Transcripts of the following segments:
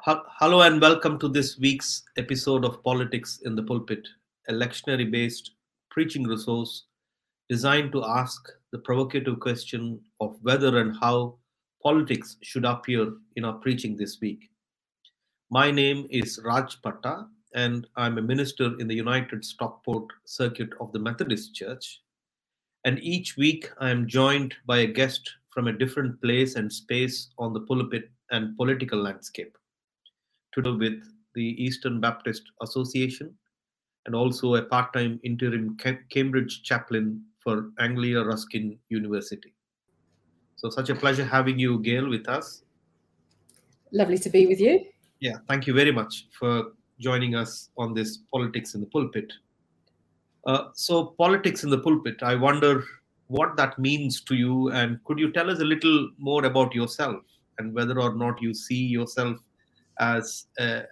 Hello and welcome to this week's episode of Politics in the Pulpit, a lectionary-based preaching resource designed to ask the provocative question of whether and how politics should appear in our preaching this week. My name is Raj Patta, and I'm a minister in the United Stockport Circuit of the Methodist Church. And each week I am joined by a guest from a different place and space on the pulpit and political landscape. Today with the Eastern Baptist Association and also a part-time interim Cambridge chaplain for Anglia Ruskin University. So such a pleasure having you, Gail, with us. Lovely to be with you. Yeah, thank you very much for joining us on this Politics in the Pulpit. So politics in the pulpit, I wonder what that means to you, and could you tell us a little more about yourself and whether or not you see yourself as a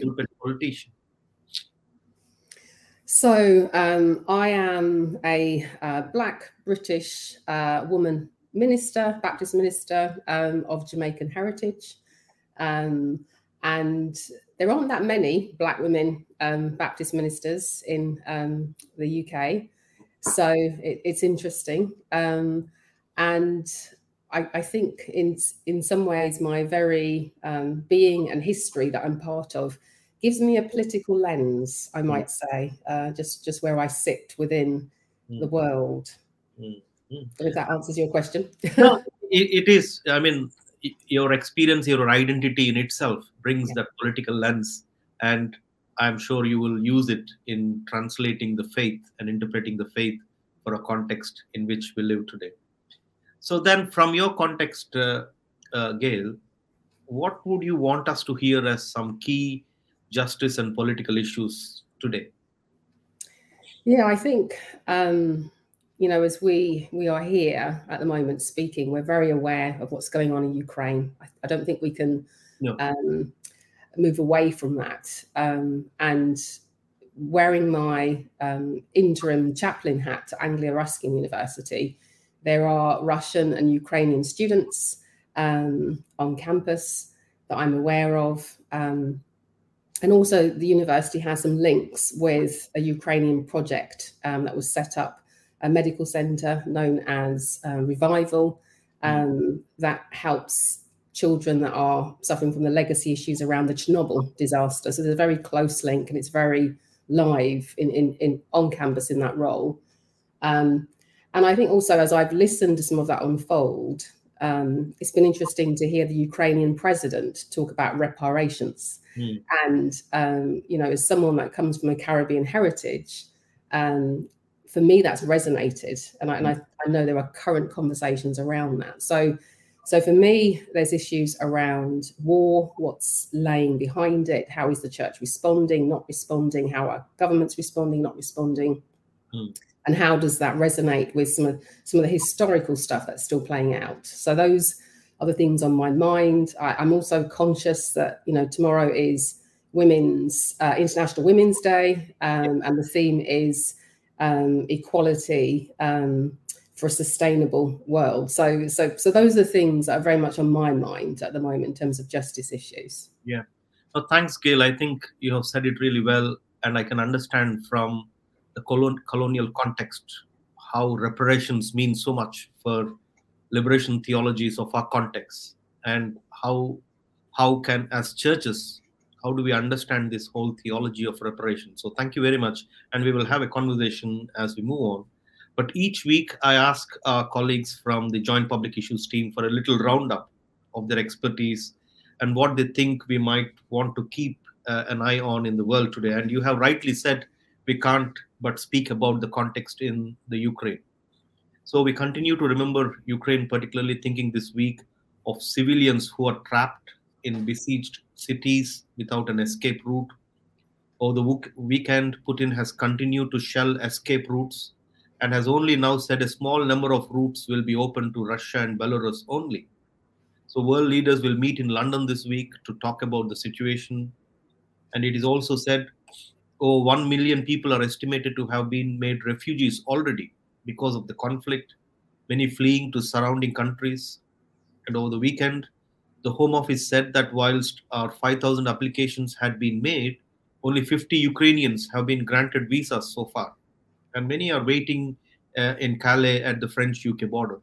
pulpit politician? So I am a Black British woman minister, Baptist minister of Jamaican heritage. And there aren't that many Black women Baptist ministers in the UK. So it's interesting. And I think in some ways my very being and history that I'm part of gives me a political lens, I might say, just where I sit within the world. If that answers your question. No, it is. I mean, your experience, your identity in itself brings that political lens, and I'm sure you will use it in translating the faith and interpreting the faith for a context in which we live today. So then from your context, Gail, what would you want us to hear as some key justice and political issues today? Yeah, I think, you know, as we are here at the moment speaking, we're very aware of what's going on in Ukraine. I don't think we can move away from that. And wearing my interim chaplain hat to Anglia Ruskin University, there are Russian and Ukrainian students on campus that I'm aware of. And also the university has some links with a Ukrainian project that was set up, a medical centre known as Revival, that helps children that are suffering from the legacy issues around the Chernobyl disaster. So there's a very close link, and it's very live in on campus in that role. And I think also, as I've listened to some of that unfold, it's been interesting to hear the Ukrainian president talk about reparations. And, you know, as someone that comes from a Caribbean heritage, for me, that's resonated. And I know there are current conversations around that. So for me, there's issues around war, what's laying behind it, how is the church responding, not responding, how are governments responding, not responding. And how does that resonate with some of the historical stuff that's still playing out? So those are the things on my mind. I'm also conscious that, you know, tomorrow is International Women's Day, and the theme is equality for a sustainable world. So those are things that are very much on my mind at the moment in terms of justice issues. Yeah. Well, thanks, Gail. I think you have said it really well, and I can understand from the colonial context how reparations mean so much for liberation theologies of our context, and how can, as churches, how do we understand this whole theology of reparation? So thank you very much, and we will have a conversation as we move on. But each week I ask our colleagues from the Joint Public Issues Team for a little roundup of their expertise and what they think we might want to keep an eye on in the world today. And you have rightly said we can't but speak about the context in the Ukraine. So we continue to remember Ukraine, particularly thinking this week of civilians who are trapped in besieged cities without an escape route. Over the weekend, Putin has continued to shell escape routes and has only now said a small number of routes will be open to Russia and Belarus only. So world leaders will meet in London this week to talk about the situation. And it is also said 1 million people are estimated to have been made refugees already because of the conflict, many fleeing to surrounding countries. And over the weekend, the Home Office said that whilst our 5,000 applications had been made, only 50 Ukrainians have been granted visas so far, and many are waiting in Calais at the French-UK border.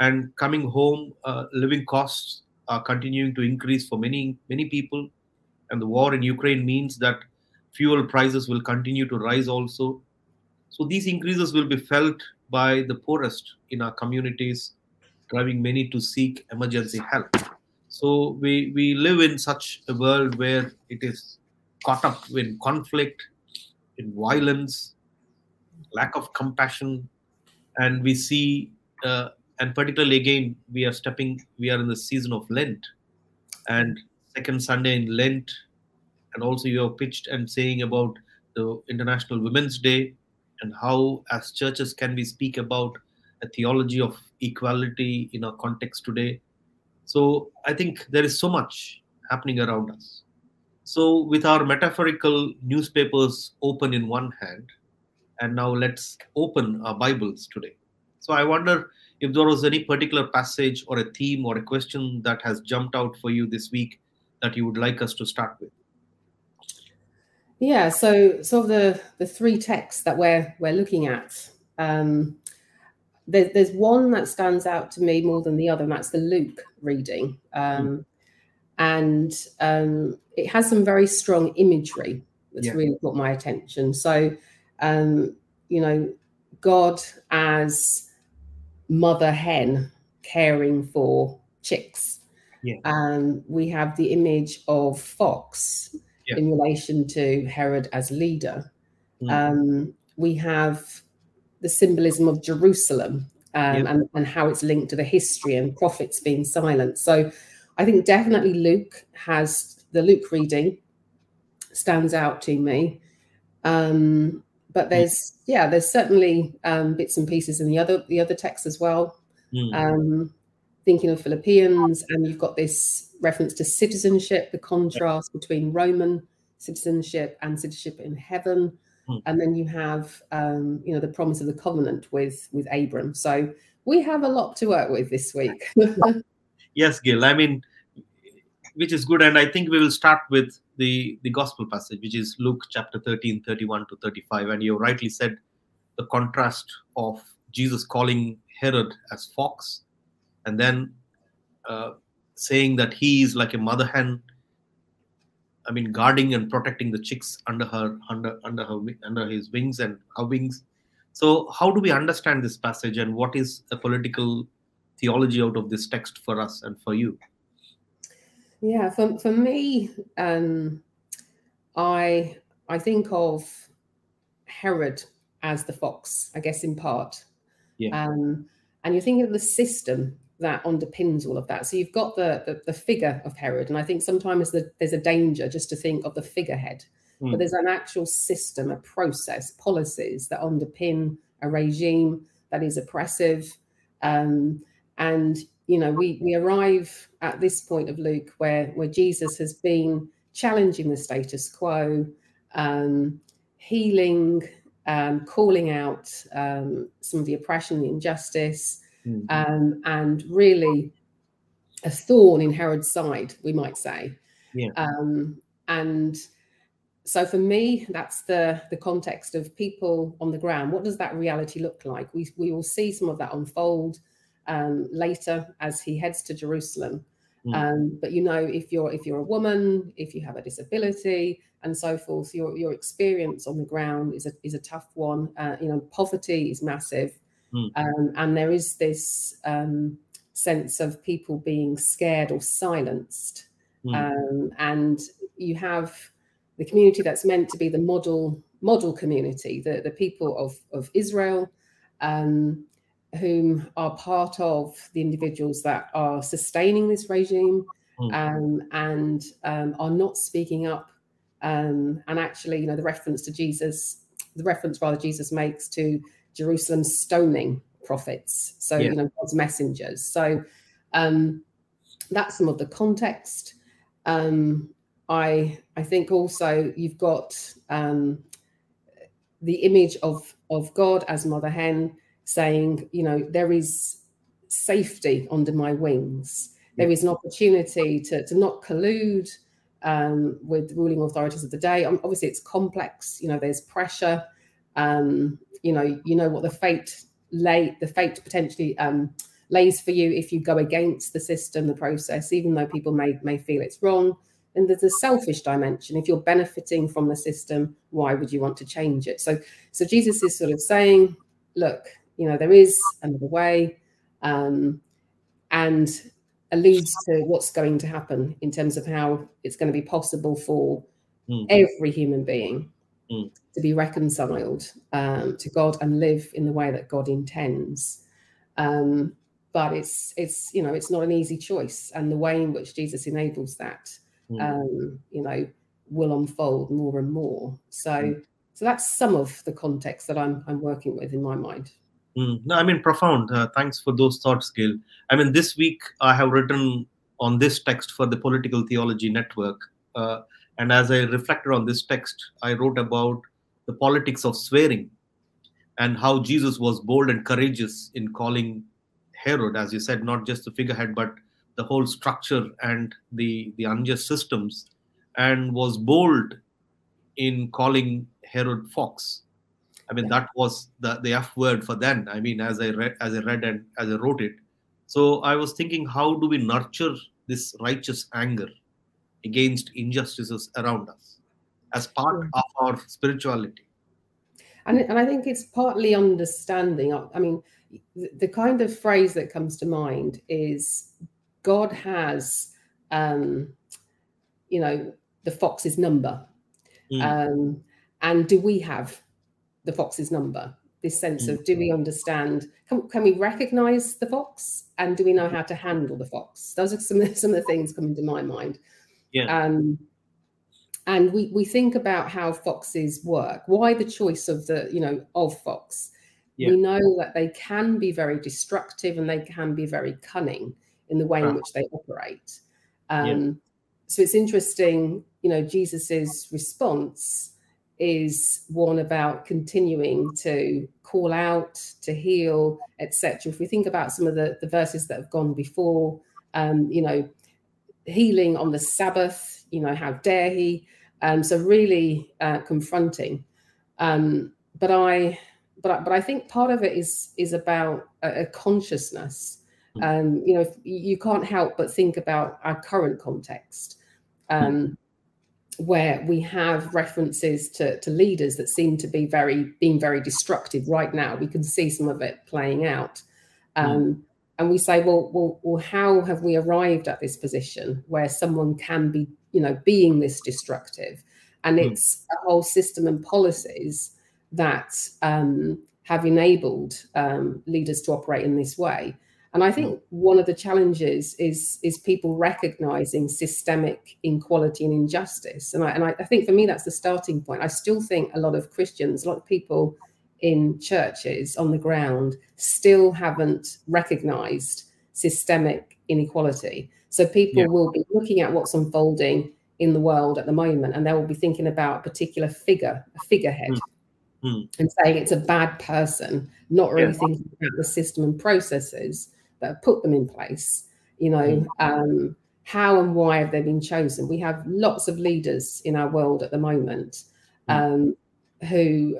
And coming home, living costs are continuing to increase for many people, and the war in Ukraine means that fuel prices will continue to rise also. So these increases will be felt by the poorest in our communities, driving many to seek emergency help. So we live in such a world where it is caught up in conflict, in violence, lack of compassion, and we see, and particularly again, we are in the season of Lent, and second Sunday in Lent, and also you have pitched and saying about the International Women's Day, and how as churches can we speak about a theology of equality in our context today. So I think there is so much happening around us. So with our metaphorical newspapers open in one hand, and now let's open our Bibles today. So I wonder if there was any particular passage or a theme or a question that has jumped out for you this week that you would like us to start with. Yeah, so the three texts that we're looking at, there's one that stands out to me more than the other, and that's the Luke reading. And it has some very strong imagery that's really caught my attention. So, God as mother hen caring for chicks. Yeah. We have the image of fox in relation to Herod as leader. We have the symbolism of Jerusalem and how it's linked to the history and prophets being silent. So I think definitely the Luke reading stands out to me. But there's certainly bits and pieces in the other text as well. Thinking of Philippians, and you've got this reference to citizenship, the contrast between Roman citizenship and citizenship in heaven. And then you have, the promise of the covenant with Abram. So we have a lot to work with this week. Yes, Gail, which is good. And I think we will start with the gospel passage, which is Luke chapter 13, 31 to 35. And you rightly said the contrast of Jesus calling Herod as fox, and then saying that he is like a mother hen, guarding and protecting the chicks under his wings and her wings. So how do we understand this passage, and what is the political theology out of this text for us and for you? Yeah, for me, I think of Herod as the fox, I guess, in part. Yeah. And you're thinking of the system that underpins all of that. So you've got the figure of Herod, and I think sometimes there's a danger just to think of the figurehead, but there's an actual system, a process, policies that underpin a regime that is oppressive. We arrive at this point of Luke where Jesus has been challenging the status quo, healing, calling out some of the oppression, the injustice, and really a thorn in Herod's side, we might say. Yeah. And so for me, that's the context of people on the ground. What does that reality look like? We will see some of that unfold later as he heads to Jerusalem. But if you're a woman, if you have a disability and so forth, your experience on the ground is a tough one. Poverty is massive. And there is this sense of people being scared or silenced. And you have the community that's meant to be the model community, the people of Israel, whom are part of the individuals that are sustaining this regime and are not speaking up. And actually, the reference to Jesus makes to Jerusalem stoning prophets, so God's messengers. So that's some of the context. I think also you've got the image of God as mother hen saying, there is safety under my wings. There is an opportunity to not collude with ruling authorities of the day. Obviously, it's complex. You know, there's pressure. You know what the fate potentially lays for you if you go against the system, the process, even though people may feel it's wrong. And there's a selfish dimension. If you're benefiting from the system, why would you want to change it? So Jesus is sort of saying, look, you know, there is another way, and alludes to what's going to happen in terms of how it's going to be possible for every human being to be reconciled to God and live in the way that God intends. But it's you know, it's not an easy choice, and the way in which Jesus enables that you know, will unfold more and more. So that's some of the context that I'm working with in my mind. No, I mean, profound. Thanks for those thoughts, Gail. I mean, this week I have written on this text for the Political Theology Network. And as I reflected on this text, I wrote about the politics of swearing and how Jesus was bold and courageous in calling Herod, as you said, not just the figurehead, but the whole structure and the unjust systems, and was bold in calling Herod Fox. I mean, that was the F word for then. I mean, as I read and as I wrote it. So I was thinking, how do we nurture this righteous anger against injustices around us as part of our spirituality? And I think it's partly understanding. I mean, the kind of phrase that comes to mind is God has, you know, the fox's number. And do we have the fox's number? This sense of, do we understand, can we recognize the fox, and do we know how to handle the fox? Those are some of the things coming to my mind. And we think about how foxes work, why the choice of the, you know, of fox. We know that they can be very destructive and they can be very cunning in the way in which they operate. So it's interesting, you know, Jesus's response is one about continuing to call out, to heal, etc. If we think about some of the verses that have gone before, you know, healing on the Sabbath, you know, how dare he? So really confronting. But I think part of it is about a consciousness. You know, if you can't help but think about our current context. Where we have references to leaders that seem to be being very destructive right now. We can see some of it playing out. And we say, well, how have we arrived at this position where someone can be, you know, being this destructive? And it's a whole system and policies that have enabled leaders to operate in this way. And I think one of the challenges is people recognizing systemic inequality and injustice. And I think for me, that's the starting point. I still think a lot of Christians, a lot of people in churches on the ground still haven't recognized systemic inequality. So people will be looking at what's unfolding in the world at the moment, and they will be thinking about a particular figure, a figurehead. And saying it's a bad person, not really thinking about the system and processes that have put them in place. You know, how and why have they been chosen? We have lots of leaders in our world at the moment who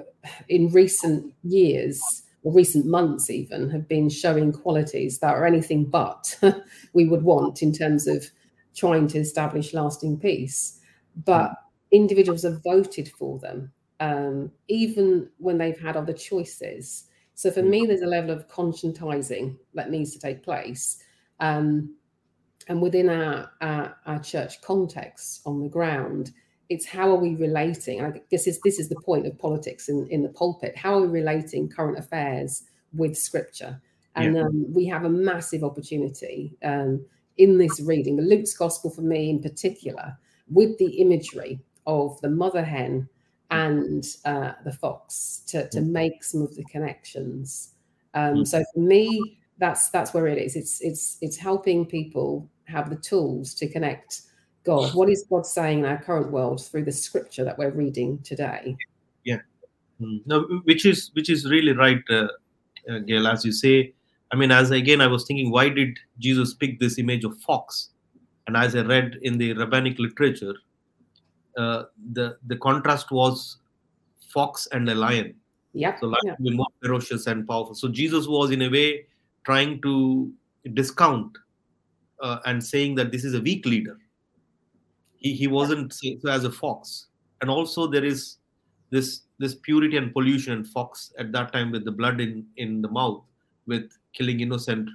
in recent years or recent months even have been showing qualities that are anything but we would want in terms of trying to establish lasting peace. But individuals have voted for them, even when they've had other choices. So for me, there's a level of conscientizing that needs to take place. And within our church context on the ground, it's how are we relating? And I think this is the point of politics in the pulpit. How are we relating current affairs with scripture? And we have a massive opportunity in this reading, the Luke's gospel for me in particular, with the imagery of the mother hen and the fox to make some of the connections. So for me, that's where it is. It's helping people have the tools to connect God. What is God saying in our current world through the scripture that we're reading today? No, which is really right, Gail, as you say. I mean, I was thinking, why did Jesus pick this image of fox? And as I read in the rabbinic literature, the contrast was fox and a lion. Yeah. So lions were more ferocious and powerful. So Jesus was in a way trying to discount and saying that this is a weak leader. He wasn't as a fox. And also there is this purity and pollution, and fox at that time with the blood in the mouth, with killing innocent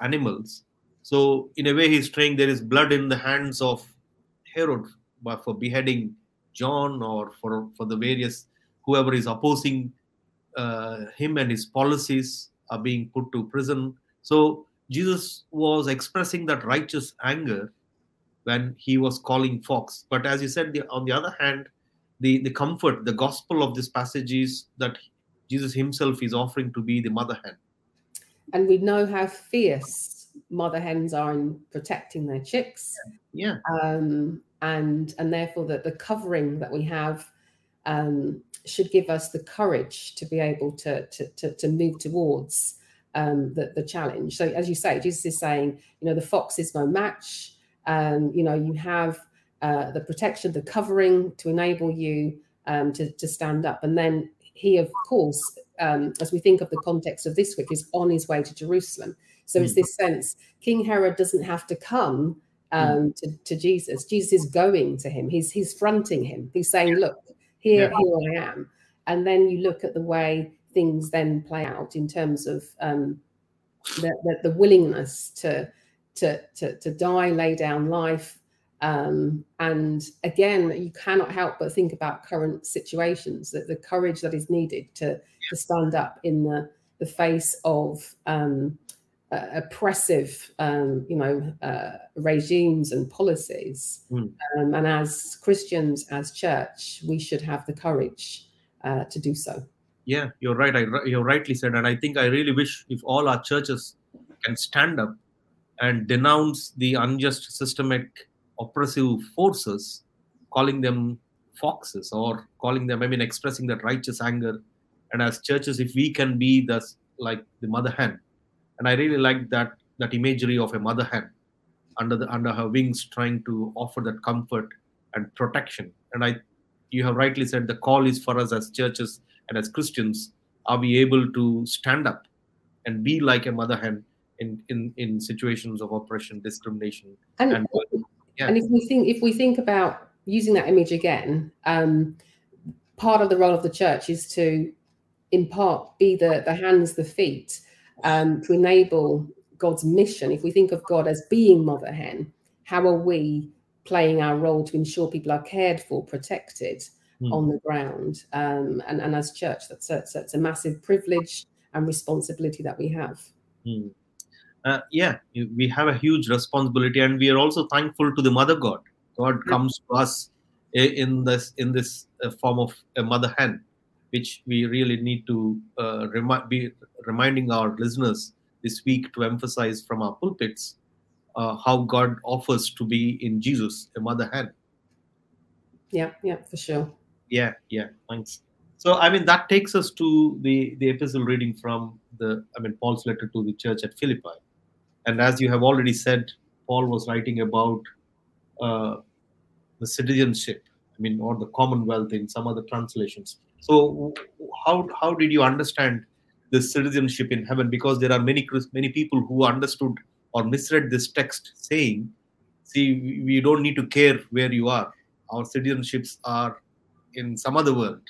animals. So in a way, he's saying there is blood in the hands of Herod for beheading John, or for the various, whoever is opposing him and his policies are being put to prison. So Jesus was expressing that righteous anger when he was calling fox. But as you said, on the other hand, the comfort, the gospel of this passage is that Jesus himself is offering to be the mother hen. And we know how fierce mother hens are in protecting their chicks. Yeah. And therefore that the covering that we have should give us the courage to be able to move towards the challenge. So as you say, Jesus is saying, you know, the fox is no match. You know, you have the protection, the covering to enable you to stand up. And then he, of course, as we think of the context of this week, is on his way to Jerusalem. So it's this sense, King Herod doesn't have to come to Jesus. Jesus is going to him. He's fronting him. He's saying, look, here I am. And then you look at the way things then play out in terms of the willingness to die, lay down life. And again, you cannot help but think about current situations, that the courage that is needed to stand up in the face of oppressive, regimes and policies. And as Christians, as church, we should have the courage to do so. Yeah, you're right. You're rightly said. And I think I really wish if all our churches can stand up and denounce the unjust, systemic, oppressive forces, calling them foxes or calling them, expressing that righteous anger. And as churches, if we can be thus like the mother hen, and I really like that imagery of a mother hen under her wings, trying to offer that comfort and protection. And you have rightly said the call is for us as churches and as Christians, are we able to stand up and be like a mother hen in situations of oppression, discrimination, and if we think about using that image again, part of the role of the church is to, in part, be the hands, the feet, to enable God's mission. If we think of God as being mother hen, how are we playing our role to ensure people are cared for, protected on the ground? And as church, that's a massive privilege and responsibility that we have. We have a huge responsibility, and we are also thankful to the Mother God. God comes to us in this form of a mother hen, which we really need to be reminding our listeners this week to emphasize from our pulpits how God offers to be in Jesus, a mother hen. Yeah, for sure. Yeah, thanks. So, that takes us to the epistle reading from Paul's letter to the church at Philippi. And as you have already said, Paul was writing about the citizenship, or the commonwealth in some other translations. So how did you understand the citizenship in heaven? Because there are many people who understood or misread this text saying, see, we don't need to care where you are. Our citizenships are in some other world.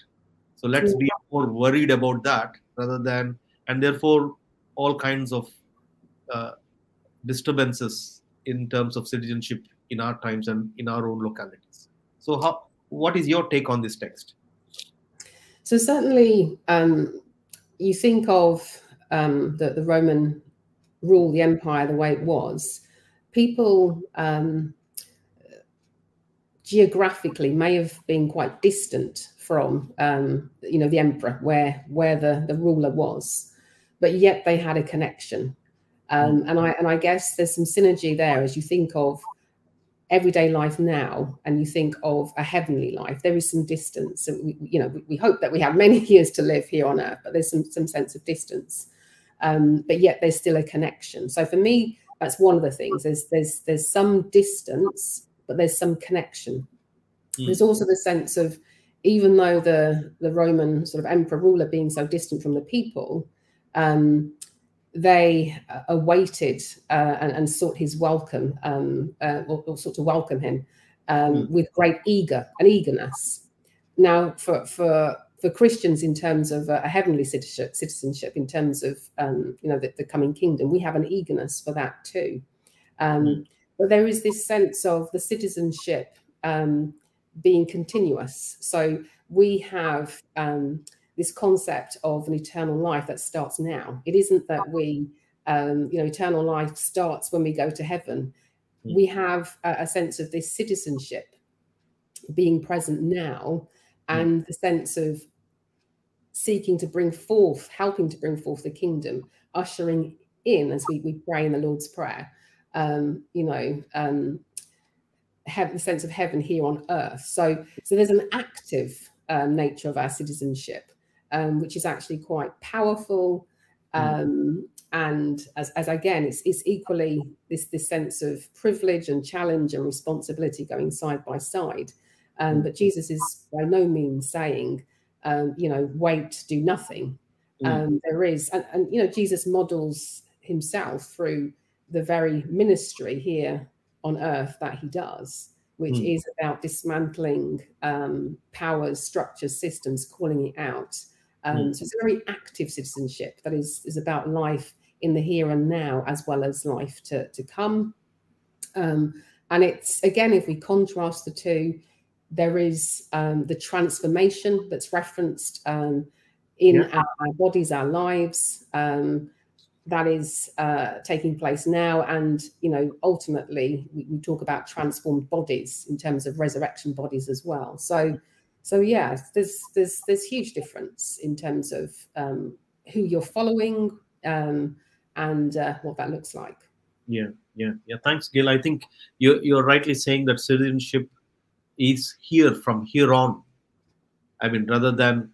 So let's be more worried about that rather than, and therefore all kinds of disturbances in terms of citizenship in our times and in our own localities. So what is your take on this text? So certainly you think of the Roman rule, the empire, the way it was. People geographically may have been quite distant from, the emperor, where the ruler was, but yet they had a connection. And I guess there's some synergy there as you think of everyday life now, and you think of a heavenly life. There is some distance. So we hope that we have many years to live here on earth, but there's some sense of distance. but yet there's still a connection. So for me, that's one of the things. There's some distance, but there's some connection. Mm. There's also the sense of, even though the Roman sort of emperor ruler being so distant from the people, they awaited and sought his welcome, or sought to welcome him with great eagerness. Now, for Christians, in terms of a heavenly citizenship, in terms of the coming kingdom, we have an eagerness for that too. But there is this sense of the citizenship being continuous. So we have this concept of an eternal life that starts now. It isn't that we, eternal life starts when we go to heaven. Mm. We have a sense of this citizenship being present now, and the sense of seeking to bring forth, helping to bring forth the kingdom, ushering in, as we pray in the Lord's Prayer, have the sense of heaven here on earth. So there's an active nature of our citizenship, which is actually quite powerful. And as again, it's equally this sense of privilege and challenge and responsibility going side by side. But Jesus is by no means saying, wait, do nothing. There is, and Jesus models himself through the very ministry here on earth that he does, which is about dismantling powers, structures, systems, calling it out. So it's a very active citizenship that is about life in the here and now, as well as life to come. And it's, again, if we contrast the two, there is the transformation that's referenced in our bodies, our lives, that is taking place now. And, ultimately we talk about transformed bodies in terms of resurrection bodies as well. So, there's huge difference in terms of who you're following and what that looks like. Yeah. Thanks, Gail. I think you're rightly saying that citizenship is here from here on. I mean, rather than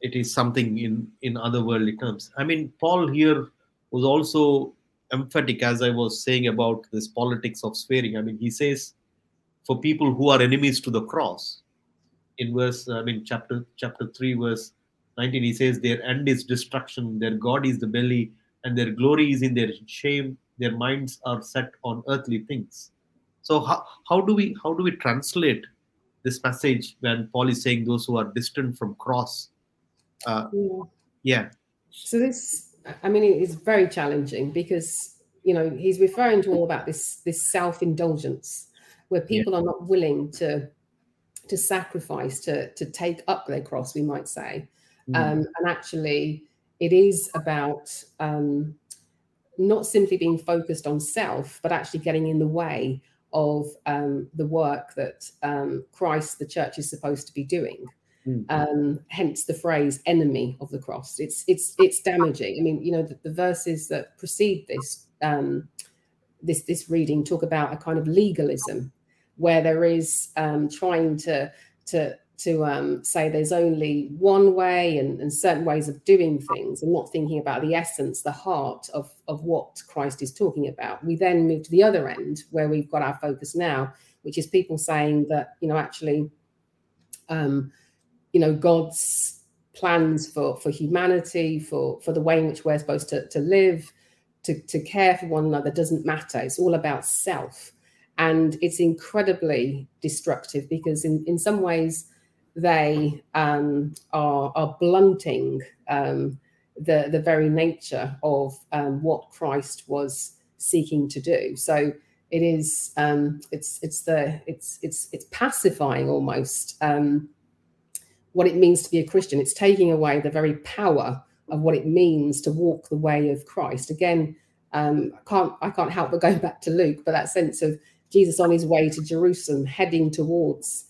it is something in other worldly terms. I mean, Paul here was also emphatic, as I was saying, about this politics of swearing. I mean, he says, for people who are enemies to the cross, in chapter 3, verse 19, he says, their end is destruction, their God is the belly, and their glory is in their shame, their minds are set on earthly things. So how do we translate this passage when Paul is saying those who are distant from cross? So this... I mean, it's very challenging because, he's referring to all about this self-indulgence where people are not willing to sacrifice, to take up their cross, we might say. And actually, it is about not simply being focused on self, but actually getting in the way of the work that Christ, the church, is supposed to be doing. Hence the phrase enemy of the cross. It's damaging. I mean, the verses that precede this this reading talk about a kind of legalism where there is trying to say there's only one way and certain ways of doing things, and not thinking about the essence, the heart of what Christ is talking about. We then move to the other end where we've got our focus now, which is people saying that God's plans for humanity, for the way in which we're supposed to live, to care for one another doesn't matter. It's all about self. And it's incredibly destructive because in some ways they are blunting the very nature of what Christ was seeking to do. So it is it's pacifying almost what it means to be a Christian. It's taking away the very power of what it means to walk the way of Christ. Again, I can't help but going back to Luke, but that sense of Jesus on his way to Jerusalem, heading towards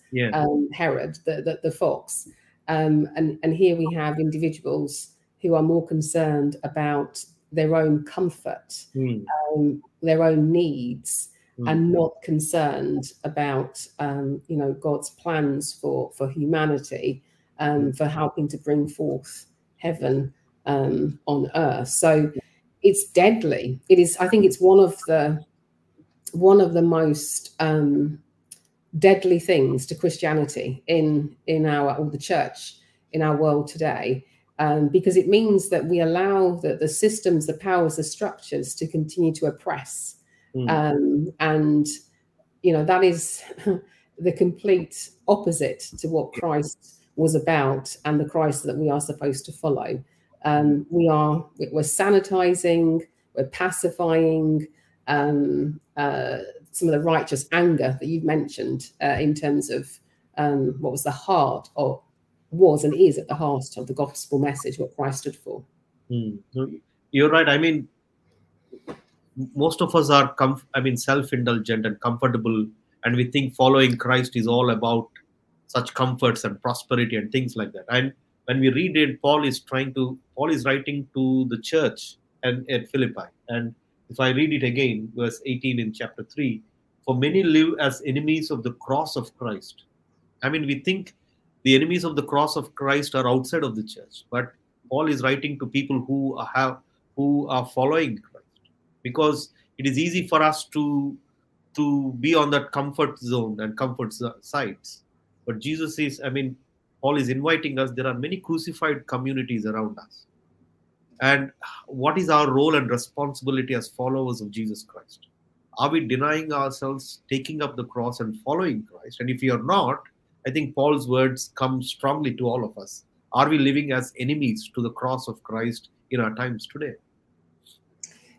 Herod, the fox. And here we have individuals who are more concerned about their own comfort, their own needs, and not concerned about, God's plans for humanity, for helping to bring forth heaven on earth. So it's deadly. It is. I think it's one of the most deadly things to Christianity in the church in our world today, because it means that we allow the systems, the powers, the structures to continue to oppress, and you know that is the complete opposite to what Christ was about and the Christ that we are supposed to follow. We're sanitizing, we're pacifying some of the righteous anger that you've mentioned in terms of what was the heart of, was and is at the heart of the gospel message, what Christ stood for. You're right. I mean, most of us are self-indulgent and comfortable, and we think following Christ is all about such comforts and prosperity and things like that. And when we read it, Paul is writing to the church and at Philippi. And if I read it again, verse 18 in chapter 3, for many live as enemies of the cross of Christ. I mean, we think the enemies of the cross of Christ are outside of the church, but Paul is writing to people who are following Christ, because it is easy for us to be on that comfort zone and comfort sides. But Jesus is, Paul is inviting us. There are many crucified communities around us. And what is our role and responsibility as followers of Jesus Christ? Are we denying ourselves, taking up the cross and following Christ? And if we are not, I think Paul's words come strongly to all of us. Are we living as enemies to the cross of Christ in our times today?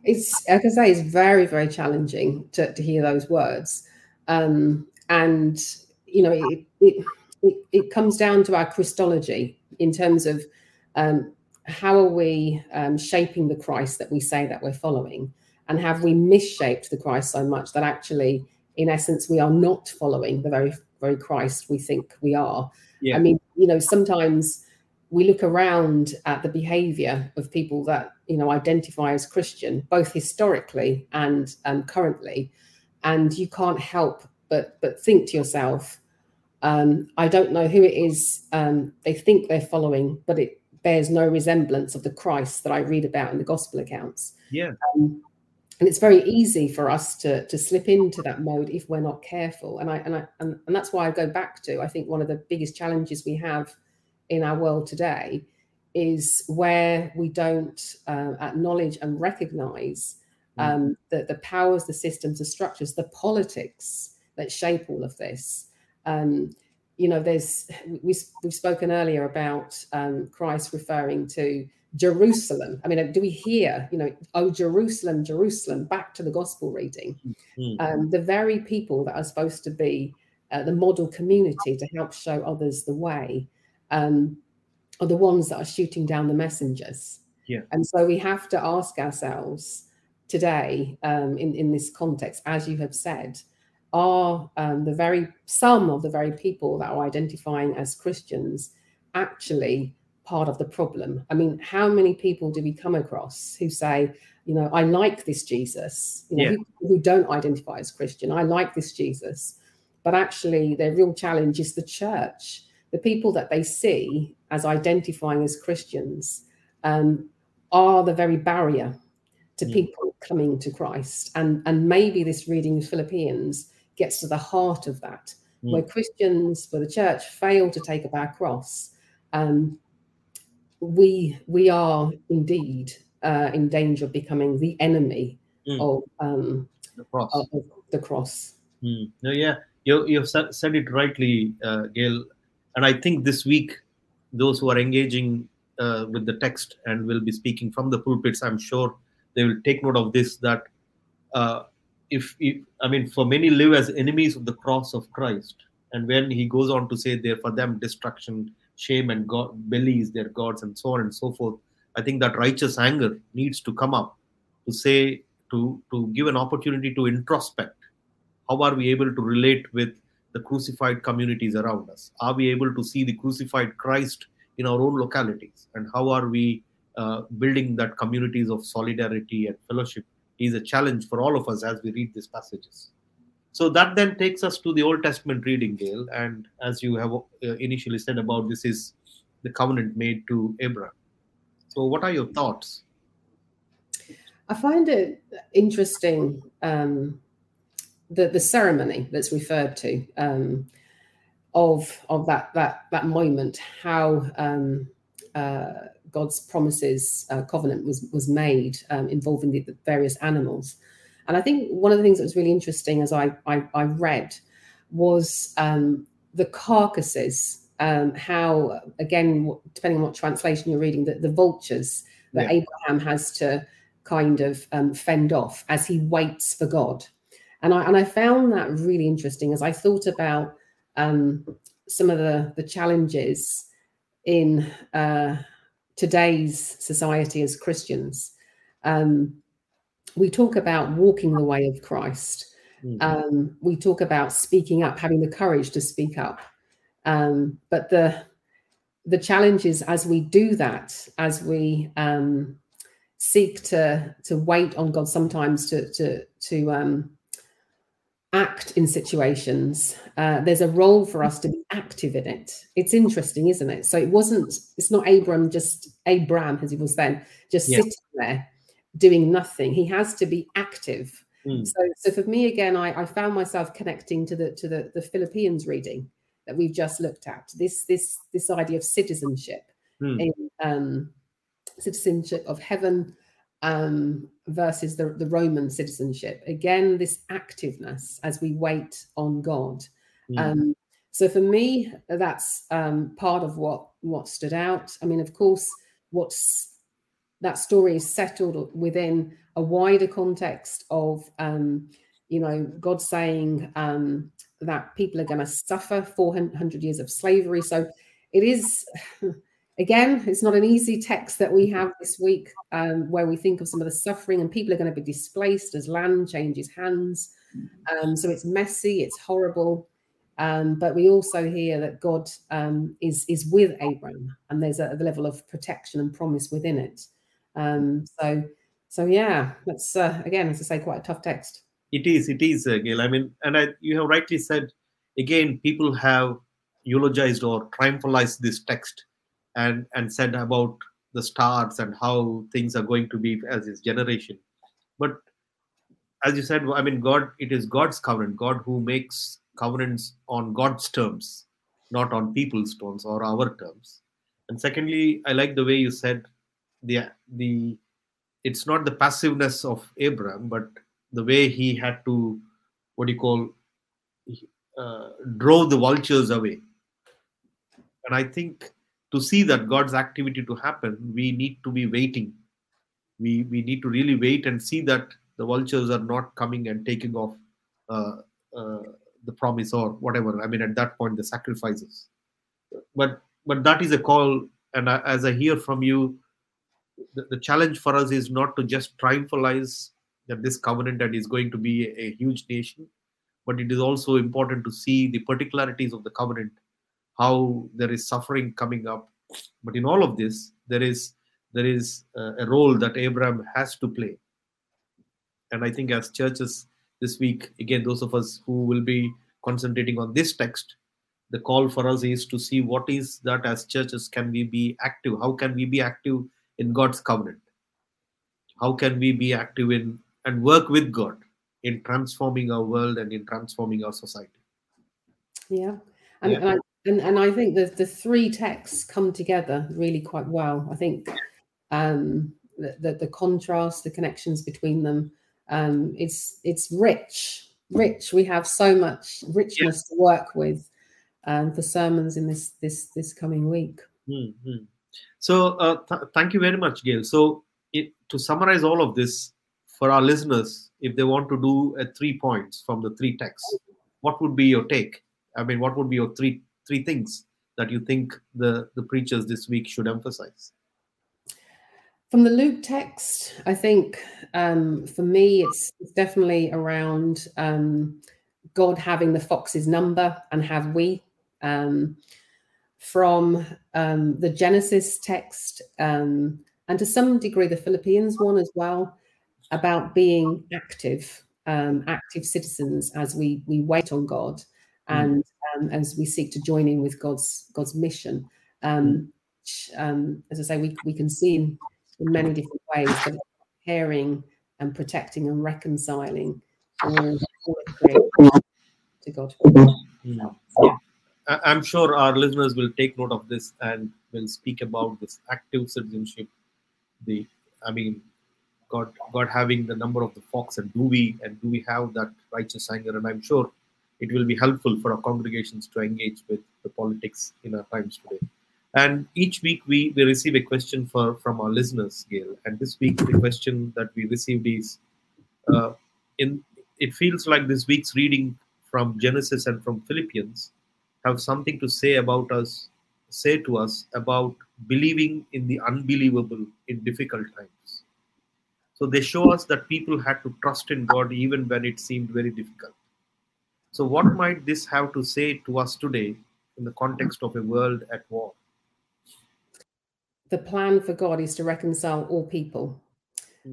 It's, like I say, it's very, very challenging to hear those words. It comes down to our Christology in terms of how are we shaping the Christ that we say that we're following, and have we misshaped the Christ so much that actually, in essence, we are not following the very, very Christ we think we are. Yeah. Sometimes we look around at the behavior of people that, identify as Christian, both historically and currently, and you can't help but think to yourself, I don't know who it is they think they're following, but it bears no resemblance of the Christ that I read about in the gospel accounts. Yeah. And it's very easy for us to slip into that mode if we're not careful. And that's why I go back to, I think one of the biggest challenges we have in our world today is where we don't acknowledge and recognize the powers, the systems, the structures, the politics that shape all of this. We've spoken earlier about Christ referring to Jerusalem. Do we hear, oh, Jerusalem, Jerusalem, back to the gospel reading? The very people that are supposed to be the model community to help show others the way are the ones that are shooting down the messengers. Yeah. And so we have to ask ourselves today, in this context, as you have said, are some of the very people that are identifying as Christians actually part of the problem? How many people do we come across who say, I like this Jesus, who don't identify as Christian, I like this Jesus, but actually their real challenge is the church, the people that they see as identifying as Christians are the very barrier to people coming to Christ. And maybe this reading of Philippians gets to the heart of that, where the church fail to take up our cross, we are indeed in danger of becoming the enemy of the cross. No, yeah, you've said it rightly, Gail. And I think this week, those who are engaging with the text and will be speaking from the pulpits, I'm sure they will take note of this, that for many live as enemies of the cross of Christ. And when he goes on to say there for them destruction, shame and God, bellies their gods and so on and so forth, I think that righteous anger needs to come up to say, to give an opportunity to introspect. How are we able to relate with the crucified communities around us? Are we able to see the crucified Christ in our own localities? And how are we building that communities of solidarity and fellowship? Is a challenge for all of us as we read these passages. So that then takes us to the Old Testament reading, Gail. And as you have initially said about this, is the covenant made to Abram. So what are your thoughts? I find it interesting the ceremony that's referred to of that moment, how God's promises covenant was made involving the various animals. And I think one of the things that was really interesting as I read was the carcasses, how, again, depending on what translation you're reading, the vultures that Abraham has to kind of fend off as he waits for God. And I found that really interesting as I thought about some of the challenges in today's society as Christians. We talk about walking the way of Christ. Mm-hmm. We talk about speaking up, having the courage to speak up. But the challenge is, as we do that, as we seek to wait on God, sometimes to act in situations, there's a role for us to be active in it. It's interesting, isn't it? So it's not Abram as he was then, just sitting there doing nothing. He has to be active. Mm. So for me, again, I found myself connecting to the Philippians reading that we've just looked at. This idea of citizenship, in citizenship of heaven, versus the Roman citizenship. Again, this activeness as we wait on God. So for me, that's part of what stood out. I mean, of course, that story is settled within a wider context of, God saying that people are going to suffer 400 years of slavery. So it is... Again, it's not an easy text that we have this week, where we think of some of the suffering, and people are going to be displaced as land changes hands. So it's messy, it's horrible. But we also hear that God is with Abram, and there's a level of protection and promise within it. So yeah, that's, again, as I say, quite a tough text. It is, Gail. I mean, and you have rightly said, again, people have eulogized or triumphalized this text. And said about the stars and how things are going to be as his generation. But as you said, I mean, God, it is God's covenant, God who makes covenants on God's terms, not on people's terms or our terms. And secondly, I like the way you said the it's not the passiveness of Abram, but the way he had to, drove the vultures away. And I think, to see that God's activity to happen, we need to be waiting. We need to really wait and see that the vultures are not coming and taking off the promise or whatever. I mean, at that point, the sacrifices. But that is a call. And as I hear from you, the challenge for us is not to just triumphalize that this covenant that is going to be a huge nation, but it is also important to see the particularities of the covenant, how there is suffering coming up. But in all of this, there is a role that Abraham has to play. And I think as churches this week, again, those of us who will be concentrating on this text, the call for us is to see what is that as churches can we be active? How can we be active in God's covenant? How can we be active in and work with God in transforming our world and in transforming our society? Yeah. And I think that the three texts come together really quite well. I think the contrast, the connections between them, it's rich. We have so much richness to work with for sermons in this coming week. Mm-hmm. So thank you very much, Gail. So to summarize all of this for our listeners, if they want to do 3 points from the three texts, what would be your take? I mean, what would be your three things that you think the preachers this week should emphasize? From the Luke text, I think for me, it's definitely around God having the fox's number, and have we. From the Genesis text, and to some degree the Philippians one as well, about being active citizens as we wait on God. And as we seek to join in with God's mission, which, as I say, we can see in many different ways. But hearing and protecting and reconciling all of creation to God. Yeah. I'm sure our listeners will take note of this and will speak about this active citizenship. God having the number of the fox, and do we have that righteous anger? And I'm sure it will be helpful for our congregations to engage with the politics in our times today. And each week we receive a question from our listeners, Gail. And this week the question that we received is, it feels like this week's reading from Genesis and from Philippians have something to say to us about believing in the unbelievable in difficult times. So they show us that people had to trust in God even when it seemed very difficult. So what might this have to say to us today in the context of a world at war? The plan for God is to reconcile all people,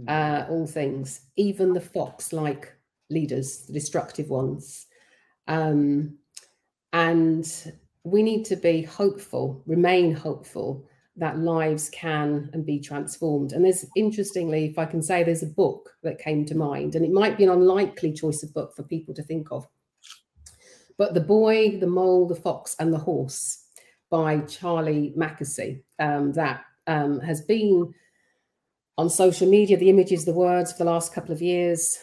all things, even the fox-like leaders, the destructive ones. And we need to be hopeful, remain hopeful, that lives can and be transformed. And there's, interestingly, if I can say, there's a book that came to mind, and it might be an unlikely choice of book for people to think of, but The Boy, the Mole, the Fox and the Horse by Charlie Mackesy, that has been on social media, the images, the words for the last couple of years,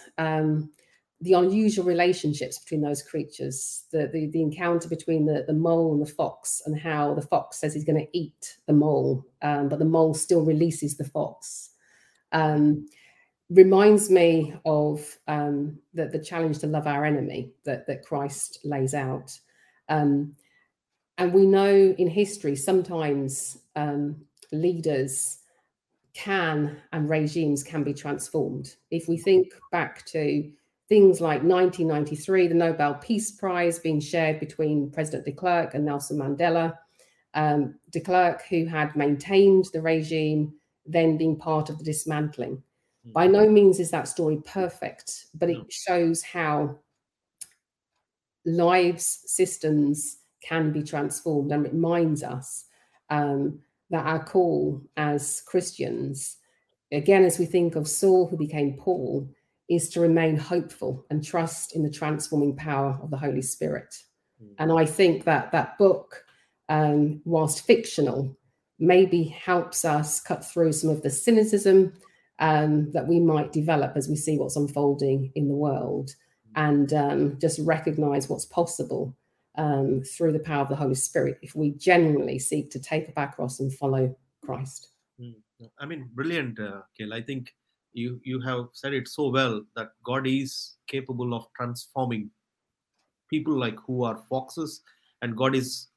the unusual relationships between those creatures, the encounter between the mole and the fox, and how the fox says he's going to eat the mole, but the mole still releases the fox. Reminds me of the challenge to love our enemy that Christ lays out. And we know in history sometimes leaders can, and regimes can, be transformed. If we think back to things like 1993, the Nobel Peace Prize being shared between President de Klerk and Nelson Mandela. De Klerk, who had maintained the regime, then being part of the dismantling. By no means is that story perfect, but it shows how lives, systems can be transformed, and reminds us that our call as Christians, again, as we think of Saul who became Paul, is to remain hopeful and trust in the transforming power of the Holy Spirit. And I think that book, whilst fictional, maybe helps us cut through some of the cynicism that we might develop as we see what's unfolding in the world, and just recognize what's possible through the power of the Holy Spirit if we genuinely seek to take up our cross and follow Christ. Brilliant, Gail. I think You have said it so well, that God is capable of transforming people like who are foxes, and God is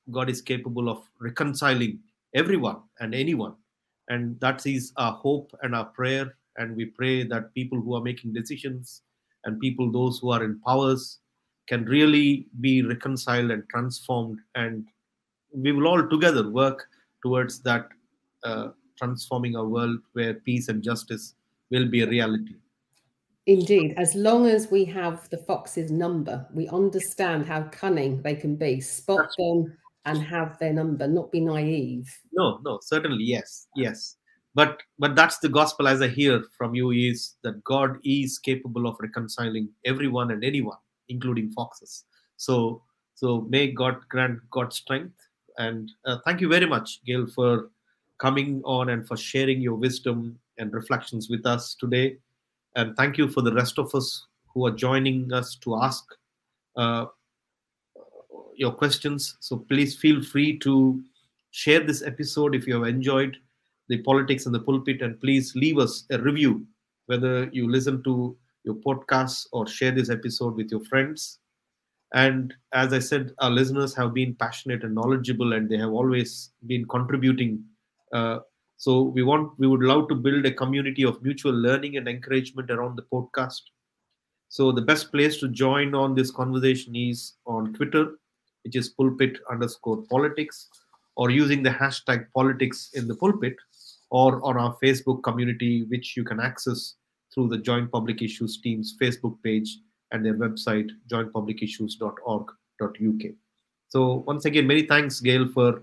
capable of reconciling everyone and anyone. And that is our hope and our prayer. And we pray that people who are making decisions and those who are in powers can really be reconciled and transformed. And we will all together work towards that, transforming our world where peace and justice will be a reality. Indeed, as long as we have the fox's number, we understand how cunning they can be, spot them and have their number, not be naive. No, certainly, yes. But that's the gospel, as I hear from you, is that God is capable of reconciling everyone and anyone, including foxes. So may God grant God's strength. And thank you very much, Gail, for coming on and for sharing your wisdom and reflections with us today. And thank you for the rest of us who are joining us to ask your questions. So please feel free to share this episode if you have enjoyed the politics in the pulpit, and please leave us a review, whether you listen to your podcasts or share this episode with your friends. And as I said, our listeners have been passionate and knowledgeable, and they have always been contributing. So we would love to build a community of mutual learning and encouragement around the podcast. So the best place to join on this conversation is on Twitter, which is pulpit_politics, or using the hashtag politics in the pulpit, or on our Facebook community, which you can access through the Joint Public Issues Team's Facebook page and their website, jointpublicissues.org.uk. So once again, many thanks, Gail, for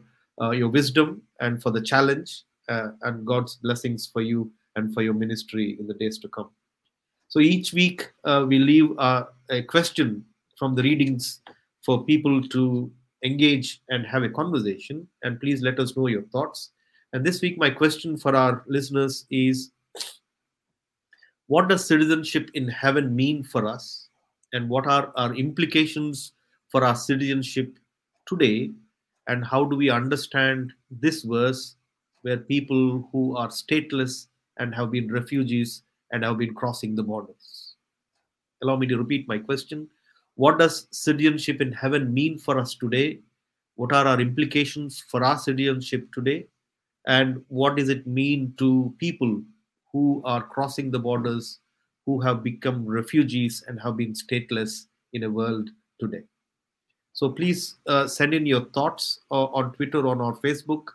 your wisdom and for the challenge. And God's blessings for you and for your ministry in the days to come. So each week we leave a question from the readings for people to engage and have a conversation. And please let us know your thoughts. And this week, my question for our listeners is, what does citizenship in heaven mean for us? And what are our implications for our citizenship today? And how do we understand this verse where people who are stateless and have been refugees and have been crossing the borders? Allow me to repeat my question. What does citizenship in heaven mean for us today? What are our implications for our citizenship today? And what does it mean to people who are crossing the borders, who have become refugees and have been stateless in a world today? So please send in your thoughts on Twitter, on our Facebook.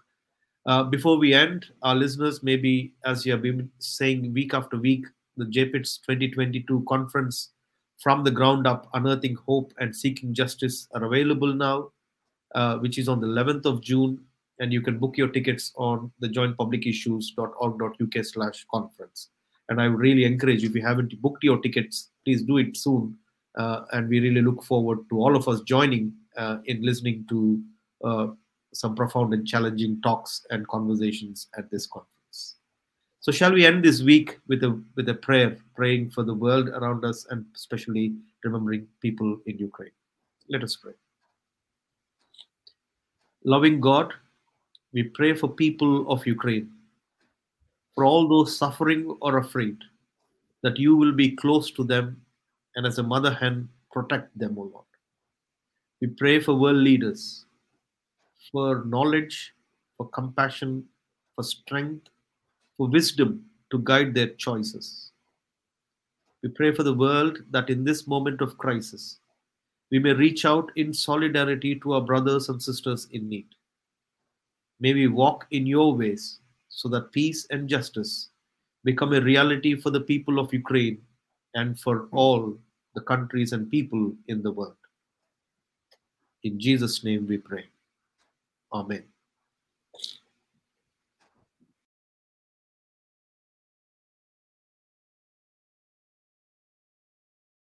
Before we end, our listeners, maybe as you have been saying week after week, the JPITS 2022 conference, From the Ground Up, Unearthing Hope and Seeking Justice, are available now, which is on the 11th of June. And you can book your tickets on the jointpublicissues.org.uk/conference. And I would really encourage, if you haven't booked your tickets, please do it soon. And we really look forward to all of us joining in listening to some profound and challenging talks and conversations at this conference. So shall we end this week with a prayer, praying for the world around us and especially remembering people in Ukraine? Let us pray. Loving God, we pray for people of Ukraine, for all those suffering or afraid, that you will be close to them and as a mother hen, protect them, O Lord. We pray for world leaders, for knowledge, for compassion, for strength, for wisdom to guide their choices. We pray for the world that in this moment of crisis, we may reach out in solidarity to our brothers and sisters in need. May we walk in your ways so that peace and justice become a reality for the people of Ukraine and for all the countries and people in the world. In Jesus' name we pray. Amen.